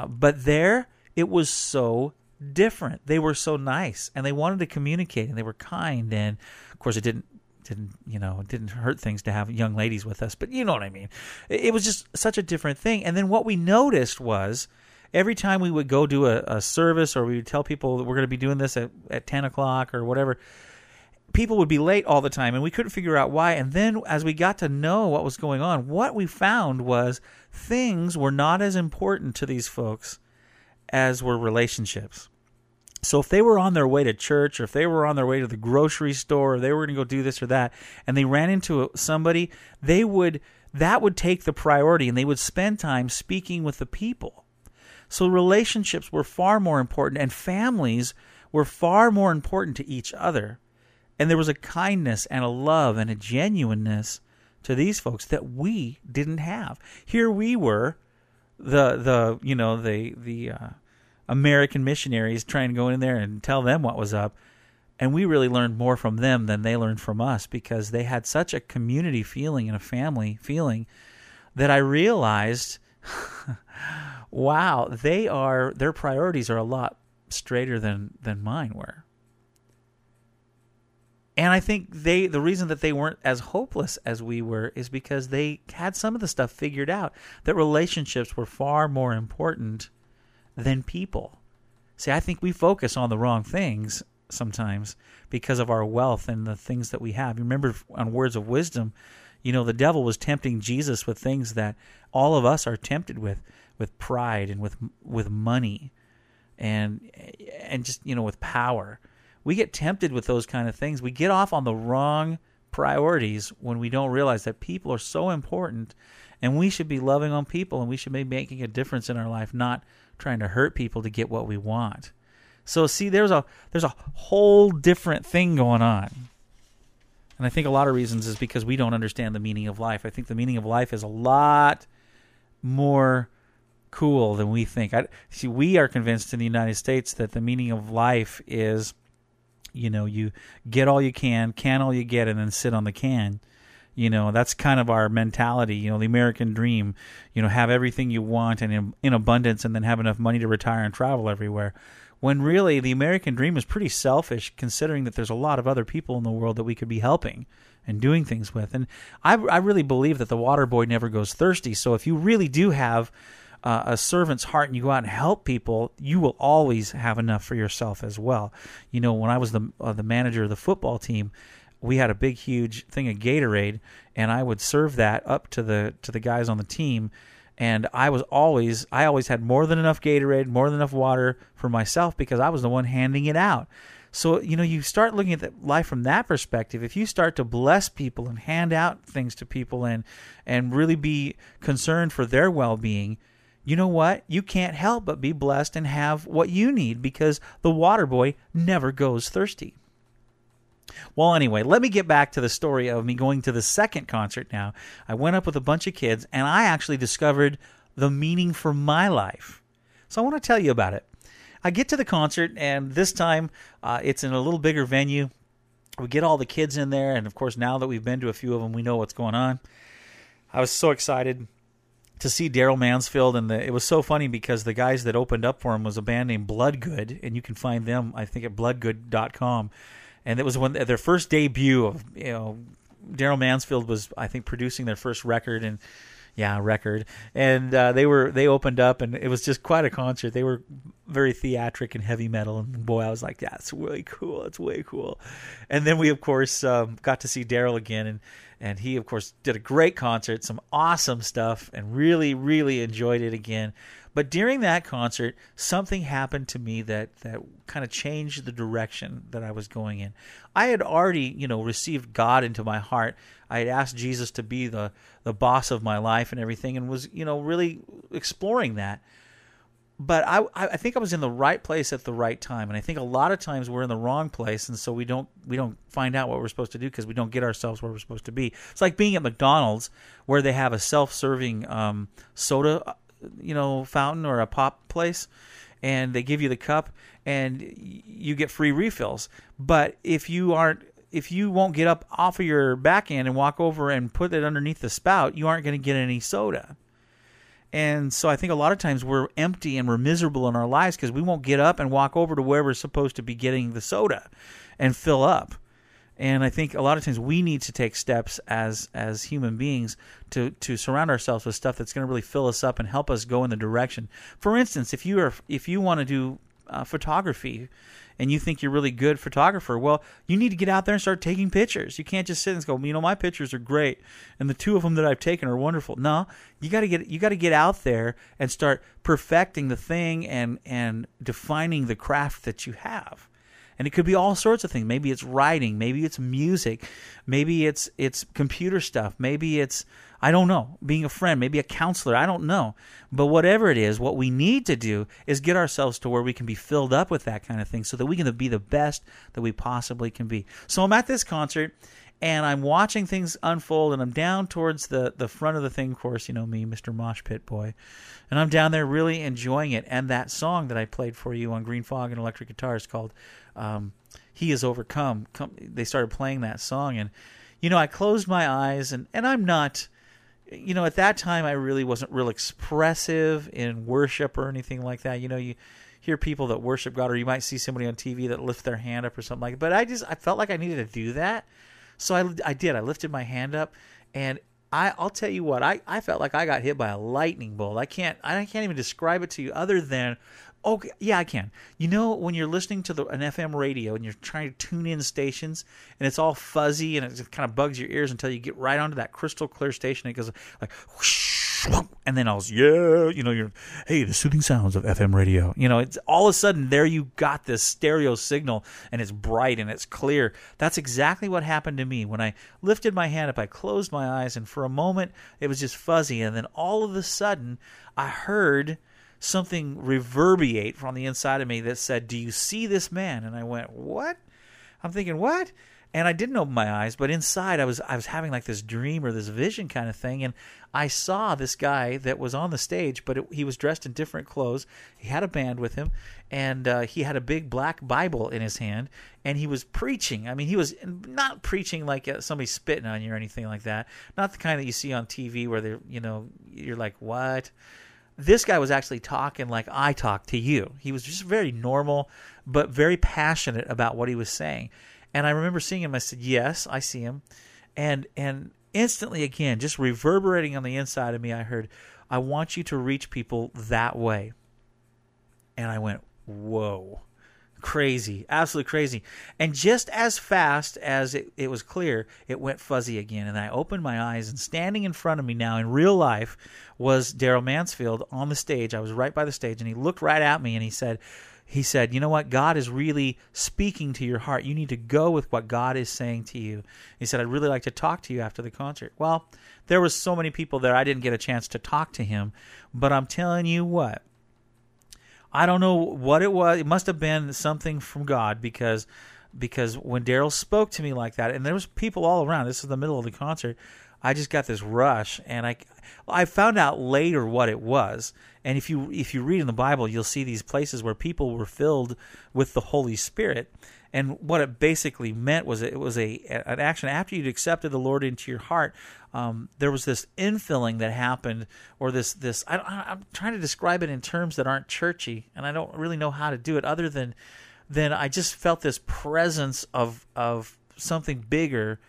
But there, it was so different. They were so nice, and they wanted to communicate, and they were kind. And, of course, it didn't hurt things to have young ladies with us. But you know what I mean. It was just such a different thing. And then what we noticed was, every time we would go do a service, or we would tell people that we're going to be doing this at 10 o'clock or whatever, people would be late all the time, and we couldn't figure out why. And then as we got to know what was going on, what we found was things were not as important to these folks as were relationships. So if they were on their way to church, or if they were on their way to the grocery store, or they were going to go do this or that, and they ran into somebody, that would take the priority, and they would spend time speaking with the people. So relationships were far more important, and families were far more important to each other. And there was a kindness and a love and a genuineness to these folks that we didn't have. Here we were, the American missionaries trying to go in there and tell them what was up. And we really learned more from them than they learned from us, because they had such a community feeling and a family feeling that I realized wow, their priorities are a lot straighter than mine were. And I think the reason that they weren't as hopeless as we were is because they had some of the stuff figured out, that relationships were far more important than people. See, I think we focus on the wrong things sometimes because of our wealth and the things that we have. You remember on Words of Wisdom, you know, the devil was tempting Jesus with things that all of us are tempted with pride and with money and just, you know, with power. We get tempted with those kind of things. We get off on the wrong priorities when we don't realize that people are so important, and we should be loving on people, and we should be making a difference in our life, not trying to hurt people to get what we want. So see, there's a whole different thing going on. And I think a lot of reasons is because we don't understand the meaning of life. I think the meaning of life is a lot more cool than we think. See, we are convinced in the United States that the meaning of life is, you know, you get all you can all you get, and then sit on the can. You know, that's kind of our mentality, you know, the American dream, you know, have everything you want and in abundance, and then have enough money to retire and travel everywhere. When really the American dream is pretty selfish, considering that there's a lot of other people in the world that we could be helping and doing things with. And I really believe that the water boy never goes thirsty. So if you really do have a servant's heart and you go out and help people, you will always have enough for yourself as well. You know, when I was the manager of the football team, we had a big, huge thing of Gatorade, and I would serve that up to the guys on the team. And I always had more than enough Gatorade, more than enough water for myself, because I was the one handing it out. So, you know, you start looking at life from that perspective. If you start to bless people and hand out things to people and really be concerned for their well-being, you know what? You can't help but be blessed and have what you need, because the water boy never goes thirsty. Well, anyway, let me get back to the story of me going to the second concert now. I went up with a bunch of kids, and I actually discovered the meaning for my life. So I want to tell you about it. I get to the concert, and this time it's in a little bigger venue. We get all the kids in there, and of course, now that we've been to a few of them, we know what's going on. I was so excited to see Darrell Mansfield, and it was so funny because the guys that opened up for him was a band named Bloodgood, and you can find them, I think, at bloodgood.com. And it was when their first debut of, you know, Darrell Mansfield was, I think, producing their first record, and they opened up, and it was just quite a concert. They were very theatric and heavy metal, and boy, I was like, that's really cool. That's way cool. And then we, of course, got to see Darrell again, and he, of course, did a great concert, some awesome stuff, and really, really enjoyed it again. But during that concert, something happened to me that kind of changed the direction that I was going in. I had already, you know, received God into my heart. I had asked Jesus to be the boss of my life and everything, and was, you know, really exploring that. But I think I was in the right place at the right time, and I think a lot of times we're in the wrong place, and so we don't find out what we're supposed to do because we don't get ourselves where we're supposed to be. It's like being at McDonald's where they have a self-serving soda, you know, fountain or a pop place, and they give you the cup and you get free refills. But if you won't get up off of your back end and walk over and put it underneath the spout, you aren't going to get any soda. And so I think a lot of times we're empty and we're miserable in our lives because we won't get up and walk over to where we're supposed to be getting the soda and fill up. And I think a lot of times we need to take steps as human beings to surround ourselves with stuff that's going to really fill us up and help us go in the direction. For instance, if you want to do photography and you think you're really good photographer, well, you need to get out there and start taking pictures. You can't just sit and go, you know, my pictures are great, and the two of them that I've taken are wonderful. No, you got to get out there and start perfecting the thing and defining the craft that you have. And it could be all sorts of things. Maybe it's writing. Maybe it's music. Maybe it's computer stuff. Maybe it's, I don't know, being a friend. Maybe a counselor. I don't know. But whatever it is, what we need to do is get ourselves to where we can be filled up with that kind of thing so that we can be the best that we possibly can be. So I'm at this concert, and I'm watching things unfold, and I'm down towards the front of the thing. Of course, you know me, Mr. Mosh Pit Boy. And I'm down there really enjoying it. And that song that I played for you on Green Fog and Electric Guitar is called He Is Overcome. They started playing that song. And, you know, I closed my eyes, and I'm not, you know, at that time I really wasn't real expressive in worship or anything like that. You know, you hear people that worship God, or you might see somebody on TV that lift their hand up or something like that. But I felt like I needed to do that. So I did. I lifted my hand up, and I'll tell you what, I felt like I got hit by a lightning bolt. I can't even describe it to you other than, oh, yeah, I can. You know, when you're listening to an FM radio and you're trying to tune in stations, and it's all fuzzy and it kind of bugs your ears until you get right onto that crystal clear station. It goes like whoosh. and then I was, hey, the soothing sounds of FM radio. You know, it's all of a sudden there you got this stereo signal, and it's bright and it's clear. That's exactly what happened to me. When I lifted my hand up, I closed my eyes, and for a moment it was just fuzzy, and then all of a sudden I heard something reverberate from the inside of me that said, "Do you see this man?" And I went, "What?" I'm thinking, "What?" And I didn't open my eyes, but inside I was having like this dream or this vision kind of thing, and I saw this guy that was on the stage, but he was dressed in different clothes. He had a band with him, and he had a big black Bible in his hand, and he was preaching. I mean, he was not preaching like somebody spitting on you or anything like that. Not the kind that you see on TV where they're, you know, you're like, "What?" This guy was actually talking like I talk to you. He was just very normal, but very passionate about what he was saying. And I remember seeing him. I said, "Yes, I see him." And instantly, again, just reverberating on the inside of me, I heard, "I want you to reach people that way." And I went, "Whoa, crazy, absolutely crazy." And just as fast as it was clear, it went fuzzy again. And I opened my eyes, and standing in front of me now in real life was Darrell Mansfield on the stage. I was right by the stage, and he looked right at me, and he said, "You know what? God is really speaking to your heart. You need to go with what God is saying to you." He said, "I'd really like to talk to you after the concert." Well, there were so many people there, I didn't get a chance to talk to him. But I'm telling you what, I don't know what it was. It must have been something from God, because when Darrell spoke to me like that, and there was people all around. This is the middle of the concert. I just got this rush, and I found out later what it was. And if you read in the Bible, you'll see these places where people were filled with the Holy Spirit. And what it basically meant was it was an action. After you'd accepted the Lord into your heart, there was this infilling that happened, or this. I'm trying to describe it in terms that aren't churchy, and I don't really know how to do it other than I just felt this presence of something bigger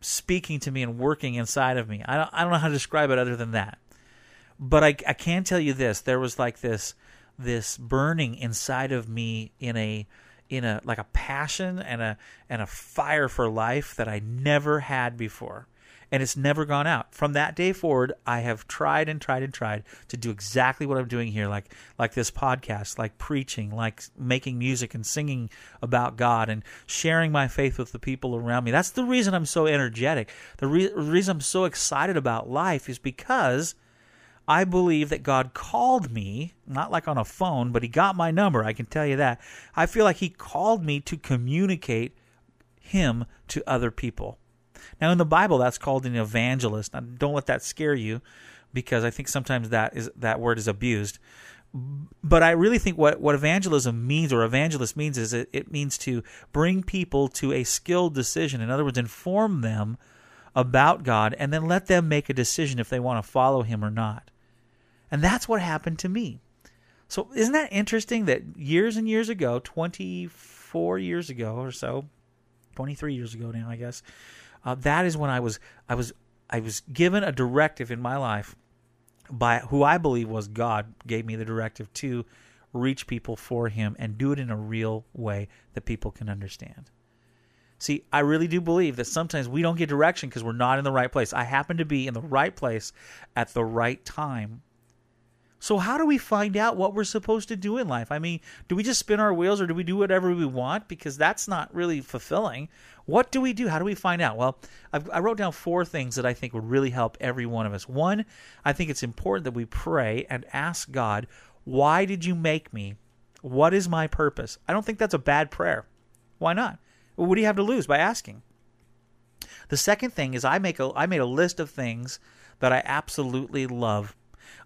speaking to me and working inside of me. I don't know how to describe it other than that. But I can tell you this: there was like this burning inside of me in a like a passion and a fire for life that I never had before, and it's never gone out. From that day forward, I have tried and tried and tried to do exactly what I'm doing here, like this podcast, like preaching, like making music and singing about God and sharing my faith with the people around me. That's the reason I'm so energetic. The reason I'm so excited about life is because I believe that God called me, not like on a phone, but he got my number, I can tell you that. I feel like he called me to communicate him to other people. Now, in the Bible, that's called an evangelist. Now, don't let that scare you, because I think sometimes that word is abused. But I really think what evangelism means, or evangelist means, is it means to bring people to a skilled decision. In other words, inform them about God, and then let them make a decision if they want to follow him or not. And that's what happened to me. So isn't that interesting that years and years ago, 24 years ago or so, 23 years ago now, I guess, that is when I was given a directive in my life by who I believe was God, gave me the directive to reach people for him and do it in a real way that people can understand. See, I really do believe that sometimes we don't get direction because we're not in the right place. I happen to be in the right place at the right time. So how do we find out what we're supposed to do in life? I mean, do we just spin our wheels, or do we do whatever we want? Because that's not really fulfilling. What do we do? How do we find out? Well, I wrote down 4 things that I think would really help every one of us. 1, I think it's important that we pray and ask God, "Why did you make me? What is my purpose?" I don't think that's a bad prayer. Why not? What do you have to lose by asking? The second thing is I made a list of things that I absolutely love.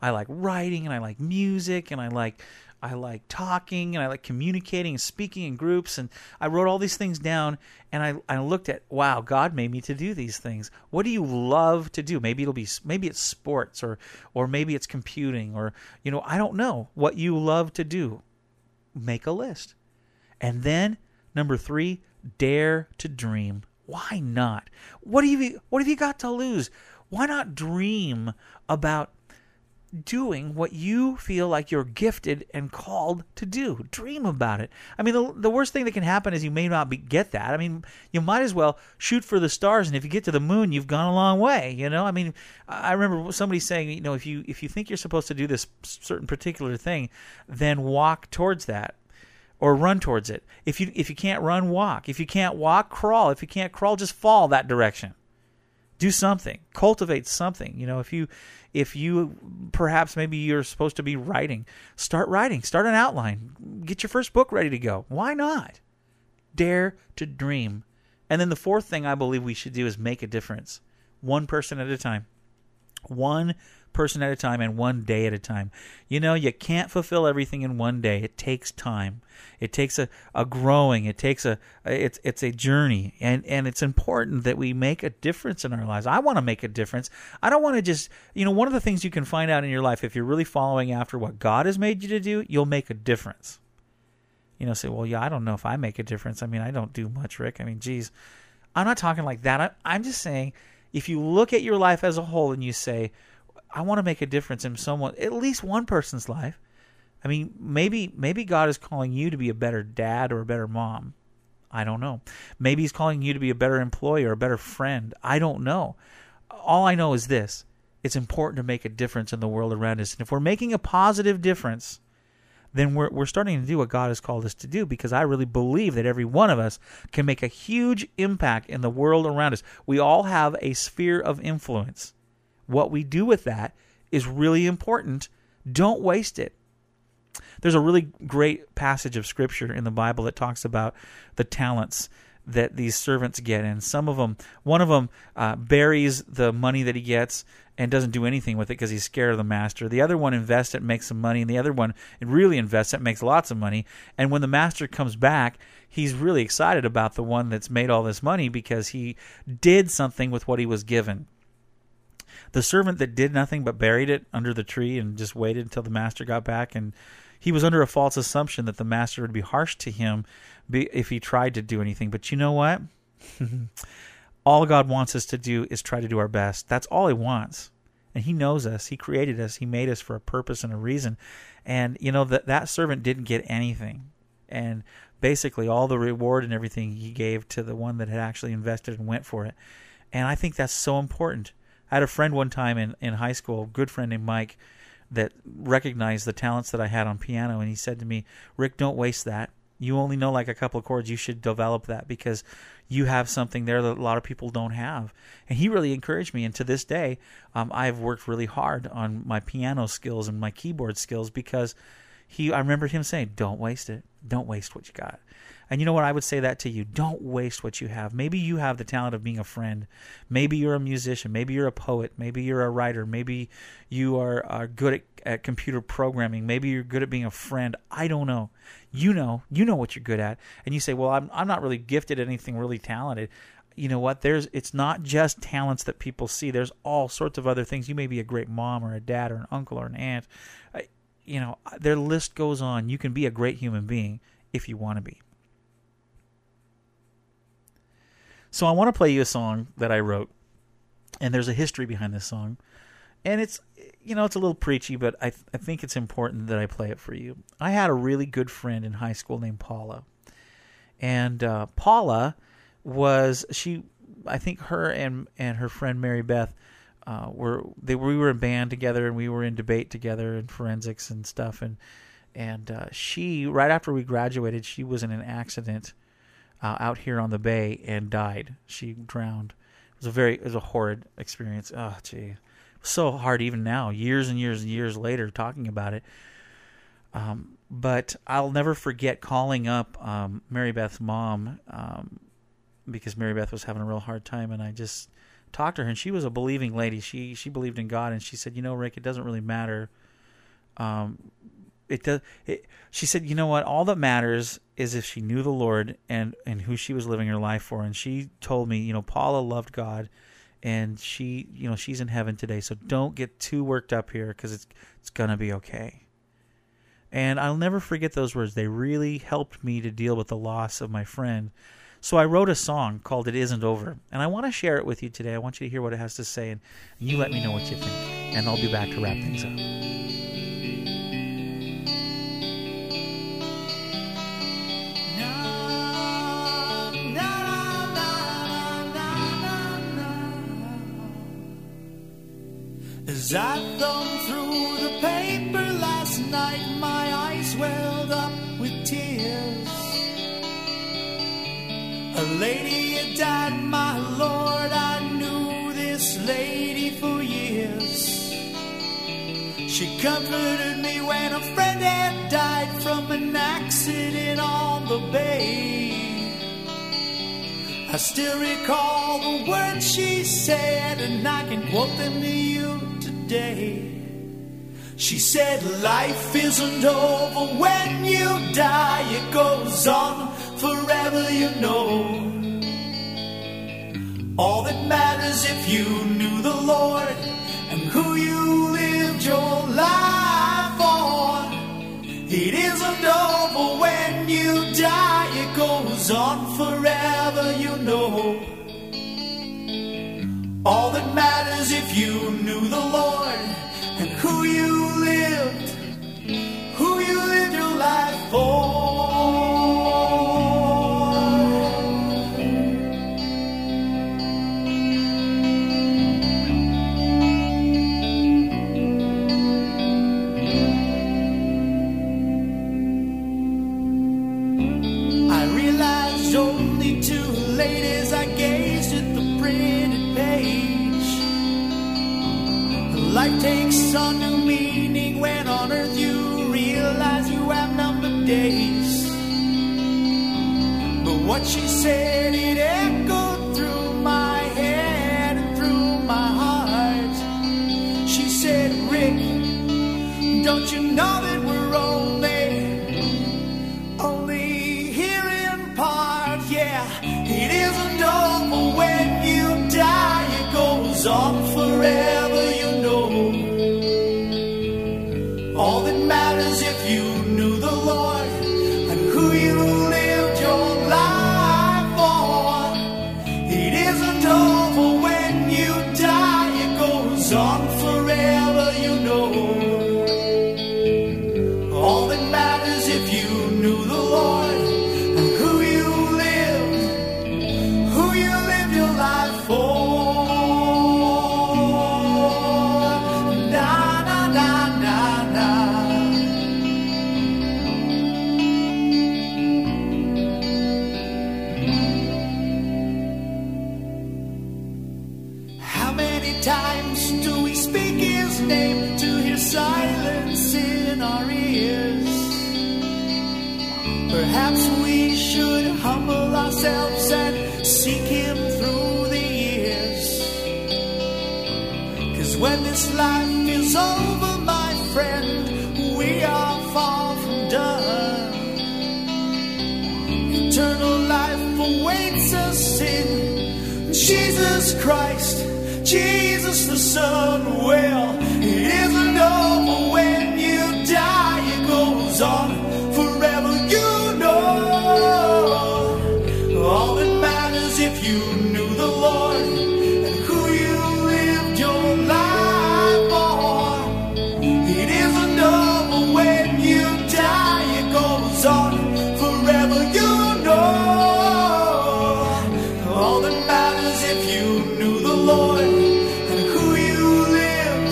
I like writing, and I like music, and I like talking, and I like communicating and speaking in groups. And I wrote all these things down, and I looked at, wow, God made me to do these things. What do you love to do? Maybe it's sports, or maybe it's computing, or, you know, I don't know what you love to do. Make a list. And then number 3, dare to dream. Why not? What have you got to lose? Why not dream about doing what you feel like you're gifted and called to do. Dream about it. I mean, the worst thing that can happen is you may not get that. I mean, you might as well shoot for the stars, and if you get to the moon, you've gone a long way, you know? I mean, I remember somebody saying, you know, if you think you're supposed to do this certain particular thing, then walk towards that. Or run towards it. If you can't run, walk. If you can't walk, crawl. If you can't crawl, just fall that direction. Do something. Cultivate something. You know, if you perhaps maybe you're supposed to be writing, start writing. Start an outline. Get your first book ready to go. Why not? Dare to dream. And then the fourth thing I believe we should do is make a difference. One person at a time. One person at a time and one day at a time. You know, you can't fulfill everything in one day. It takes time. It takes a growing. It takes it's a journey. And it's important that we make a difference in our lives. I want to make a difference. I don't want to just, you know, one of the things you can find out in your life, if you're really following after what God has made you to do, you'll make a difference. You know, say, well, yeah, I don't know if I make a difference. I mean, I don't do much, Rick. I mean, geez. I'm not talking like that. I'm just saying, if you look at your life as a whole and you say, I want to make a difference in someone, at least one person's life. I mean, maybe God is calling you to be a better dad or a better mom. I don't know. Maybe he's calling you to be a better employee or a better friend. I don't know. All I know is this. It's important to make a difference in the world around us. And if we're making a positive difference, then we're starting to do what God has called us to do, because I really believe that every one of us can make a huge impact in the world around us. We all have a sphere of influence. What we do with that is really important. Don't waste it. There's a really great passage of Scripture in the Bible that talks about the talents that these servants get. And one of them buries the money that he gets and doesn't do anything with it because he's scared of the master. The other one invests it, makes some money, and the other one really invests it, makes lots of money. And when the master comes back, he's really excited about the one that's made all this money because he did something with what he was given. The servant that did nothing but buried it under the tree and just waited until the master got back, and he was under a false assumption that the master would be harsh to him if he tried to do anything. But you know what? All God wants us to do is try to do our best. That's all he wants. And he knows us. He created us. He made us for a purpose and a reason. And, you know, that servant didn't get anything. And basically all the reward and everything he gave to the one that had actually invested and went for it. And I think that's so important. I had a friend one time in high school, a good friend named Mike, that recognized the talents that I had on piano, and he said to me, Rick, don't waste that. You only know like a couple of chords. You should develop that because you have something there that a lot of people don't have. And he really encouraged me, and to this day, I've worked really hard on my piano skills and my keyboard skills because I remember him saying, don't waste it. Don't waste what you got. And you know what? I would say that to you. Don't waste what you have. Maybe you have the talent of being a friend. Maybe you're a musician. Maybe you're a poet. Maybe you're a writer. Maybe you are good at computer programming. Maybe you're good at being a friend. I don't know. You know what you're good at. And you say, well, I'm not really gifted at anything really talented. You know what? It's not just talents that people see. There's all sorts of other things. You may be a great mom or a dad or an uncle or an aunt. You know, their list goes on. You can be a great human being if you want to be. So I want to play you a song that I wrote, and there's a history behind this song, and it's a little preachy, but I think it's important that I play it for you. I had a really good friend in high school named Paula, and Paula I think her and her friend Mary Beth we were in band together, and we were in debate together and forensics and stuff, and she, right after we graduated, she was in an accident out here on the bay and died. She drowned. It was a horrid experience. Oh, gee. So hard even now, years and years and years later, talking about it. But I'll never forget calling up Mary Beth's mom because Mary Beth was having a real hard time, and I just talked to her, and she was a believing lady. She believed in God, and she said, you know, Rick, it doesn't really matter. She said, you know what? All that matters is if she knew the Lord and who she was living her life for. And she told me, you know, Paula loved God, and she, you know, she's in heaven today. So don't get too worked up here because it's going to be okay. And I'll never forget those words. They really helped me to deal with the loss of my friend. So I wrote a song called It Isn't Over. And I want to share it with you today. I want you to hear what it has to say, and you let me know what you think. and I'll be back to wrap things up. As I thumbed through the paper last night, my eyes welled up with tears. A lady had died, my lord, I knew this lady for years. She comforted me when a friend had died from an accident on the bay. I still recall the words she said, and I can quote them to you. She said, life isn't over when you die. It goes on forever, you know. All that matters if you knew the Lord and who you lived your life on. It isn't over when you die. It goes on forever, you know. All that matters if you knew the Lord and who you lived your life for. I realized only too late as I gazed at the printed page. Life takes on new meaning when on earth you realize you have numbered days. But what she said, it echoed through my head and through my heart. She said, Rick, don't you know that we're only here in part? Yeah, it isn't over when you die. On forever, you know. All that matters if you knew the Lord and who you lived your life for. It isn't over when you die. It goes on forever, you know. All that matters if you knew the Lord and who you lived your life for. Perhaps we should humble ourselves and seek him through the years. Cause when this life is over, my friend, we are far from done. Eternal life awaits us in Jesus Christ, Jesus the Son. Well, it isn't over when you die. It goes on forever, you. All that matters if you knew the Lord and who you lived your life for. It isn't over when you die. It goes on forever, you know. All that matters if you knew the Lord and who you lived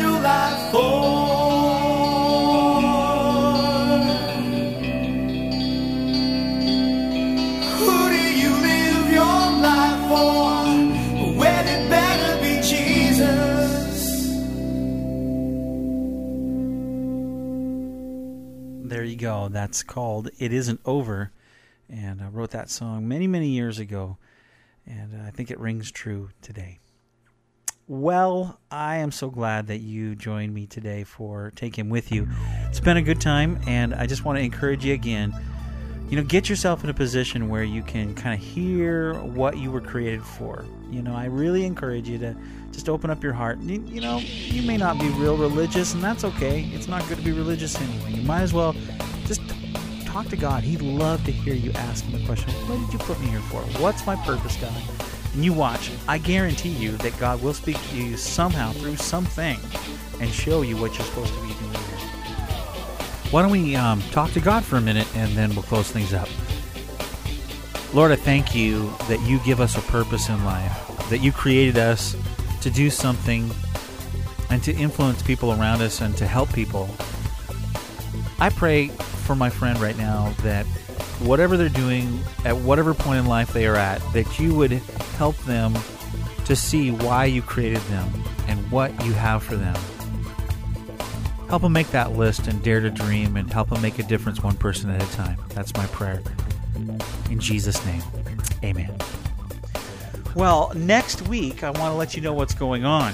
your life for. Go. That's called It Isn't Over, and I wrote that song many years ago, and I think it rings true today. Well, I am so glad that you joined me today for Take Him With You. It's been a good time, and I just want to encourage you again, you know, get yourself in a position where you can kind of hear what you were created for. You know, I really encourage you to just open up your heart. You know, you may not be real religious, and that's okay. It's not good to be religious anyway. You might as well just talk to God. He'd love to hear you ask him the question, what did you put me here for? What's my purpose, God? and you watch, I guarantee you that God will speak to you somehow through something and show you what you're supposed to be doing here. Why don't we talk to God for a minute, and then we'll close things up. Lord, I thank you that you give us a purpose in life, that you created us to do something and to influence people around us and to help people. I pray for my friend right now that whatever they're doing, at whatever point in life they are at, that you would help them to see why you created them and what you have for them. Help them make that list and dare to dream, and help them make a difference one person at a time. That's my prayer. In Jesus' name, amen. Well, next week, I want to let you know what's going on.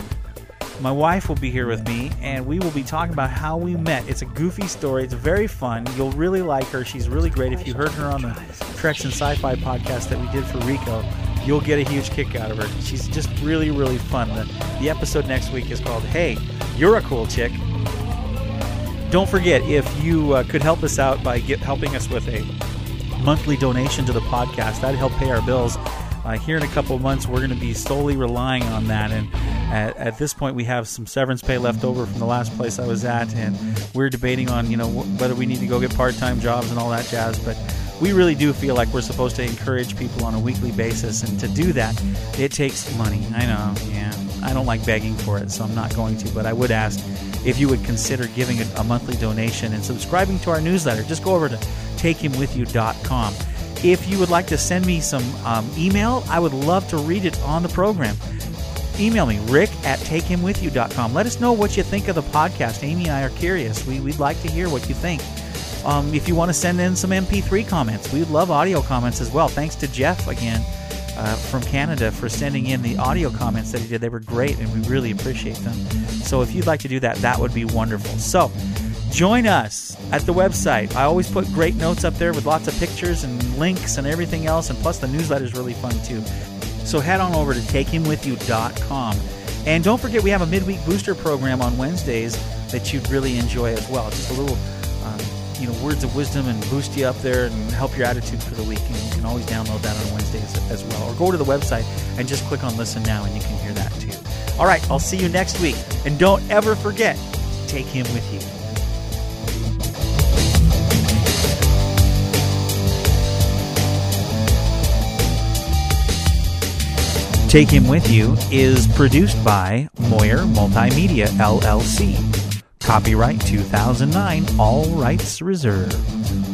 My wife will be here with me, and we will be talking about how we met. It's a goofy story. It's very fun. You'll really like her. She's really great. If you heard her on the Treks and Sci-Fi podcast that we did for Rico, you'll get a huge kick out of her. She's just really, really fun. The episode next week is called, Hey, You're a Cool Chick. Don't forget, if you could help us out by helping us with a monthly donation to the podcast, that'd help pay our bills. Here in a couple of months, we're going to be solely relying on that. And at this point, we have some severance pay left over from the last place I was at. And we're debating on, you know, whether we need to go get part-time jobs and all that jazz. But we really do feel like we're supposed to encourage people on a weekly basis. And to do that, it takes money. I know, yeah. I don't like begging for it, so I'm not going to. But I would ask if you would consider giving a monthly donation and subscribing to our newsletter. Just go over to TakeHimWithYou.com. If you would like to send me some email, I would love to read it on the program. Email me, rick@takehimwithyou.com. Let us know what you think of the podcast. Amy and I are curious. We'd like to hear what you think. If you want to send in some MP3 comments, we'd love audio comments as well. Thanks to Jeff again from Canada for sending in the audio comments that he did. They were great, and we really appreciate them. So if you'd like to do that, that would be wonderful. So join us at the website. I always put great notes up there with lots of pictures and links and everything else, and plus the newsletter is really fun too. So head on over to takehimwithyou.com. And don't forget, we have a midweek booster program on Wednesdays that you'd really enjoy as well. Just a little words of wisdom and boost you up there and help your attitude for the week. And you can always download that on Wednesdays as well. Or go to the website and just click on Listen Now, and you can hear that too. All right, I'll see you next week. And don't ever forget, take him with you. Take Him With You is produced by Moyer Multimedia, LLC. Copyright 2009, all rights reserved.